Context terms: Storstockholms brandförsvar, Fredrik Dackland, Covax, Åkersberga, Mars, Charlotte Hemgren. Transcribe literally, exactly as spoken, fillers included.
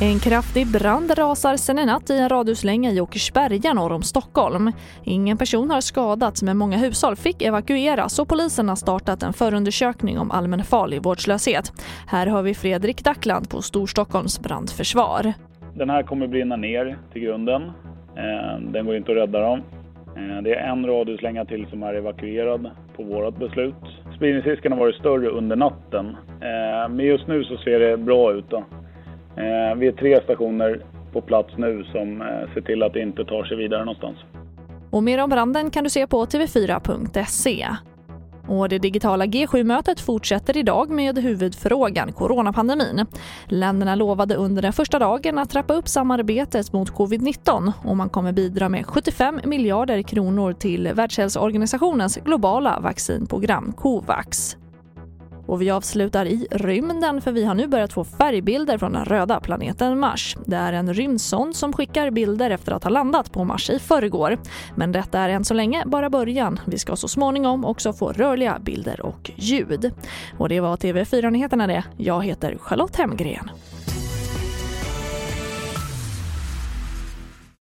En kraftig brand rasar sedan en natt i en radhuslänga i Åkersberga norr om Stockholm. Ingen person har skadats, men många hushåll fick evakueras och polisen har startat en förundersökning om allmänfarlig vårdslöshet. Här har vi Fredrik Dackland på Storstockholms brandförsvar. Den här kommer brinna ner till grunden. Den går inte att rädda dem. Det är en radhuslänga till som är evakuerad på vårat beslut. Spridningsrisken har varit större under natten, men just nu så ser det bra ut då. Vi är tre stationer på plats nu som ser till att det inte tar sig vidare någonstans. Och mer om branden kan du se på t v fyra punkt se. Och det digitala G sju-mötet fortsätter idag med huvudfrågan coronapandemin. Länderna lovade under den första dagen att trappa upp samarbetet mot covid nitton och man kommer bidra med sjuttiofem miljarder kronor till Världshälsoorganisationens globala vaccinprogram Covax. Och vi avslutar i rymden, för vi har nu börjat få färgbilder från den röda planeten Mars. Det är en rymdsond som skickar bilder efter att ha landat på Mars i förrgår. Men detta är än så länge bara början. Vi ska så småningom också få rörliga bilder och ljud. Och det var T V fyra-nyheterna det. Jag heter Charlotte Hemgren.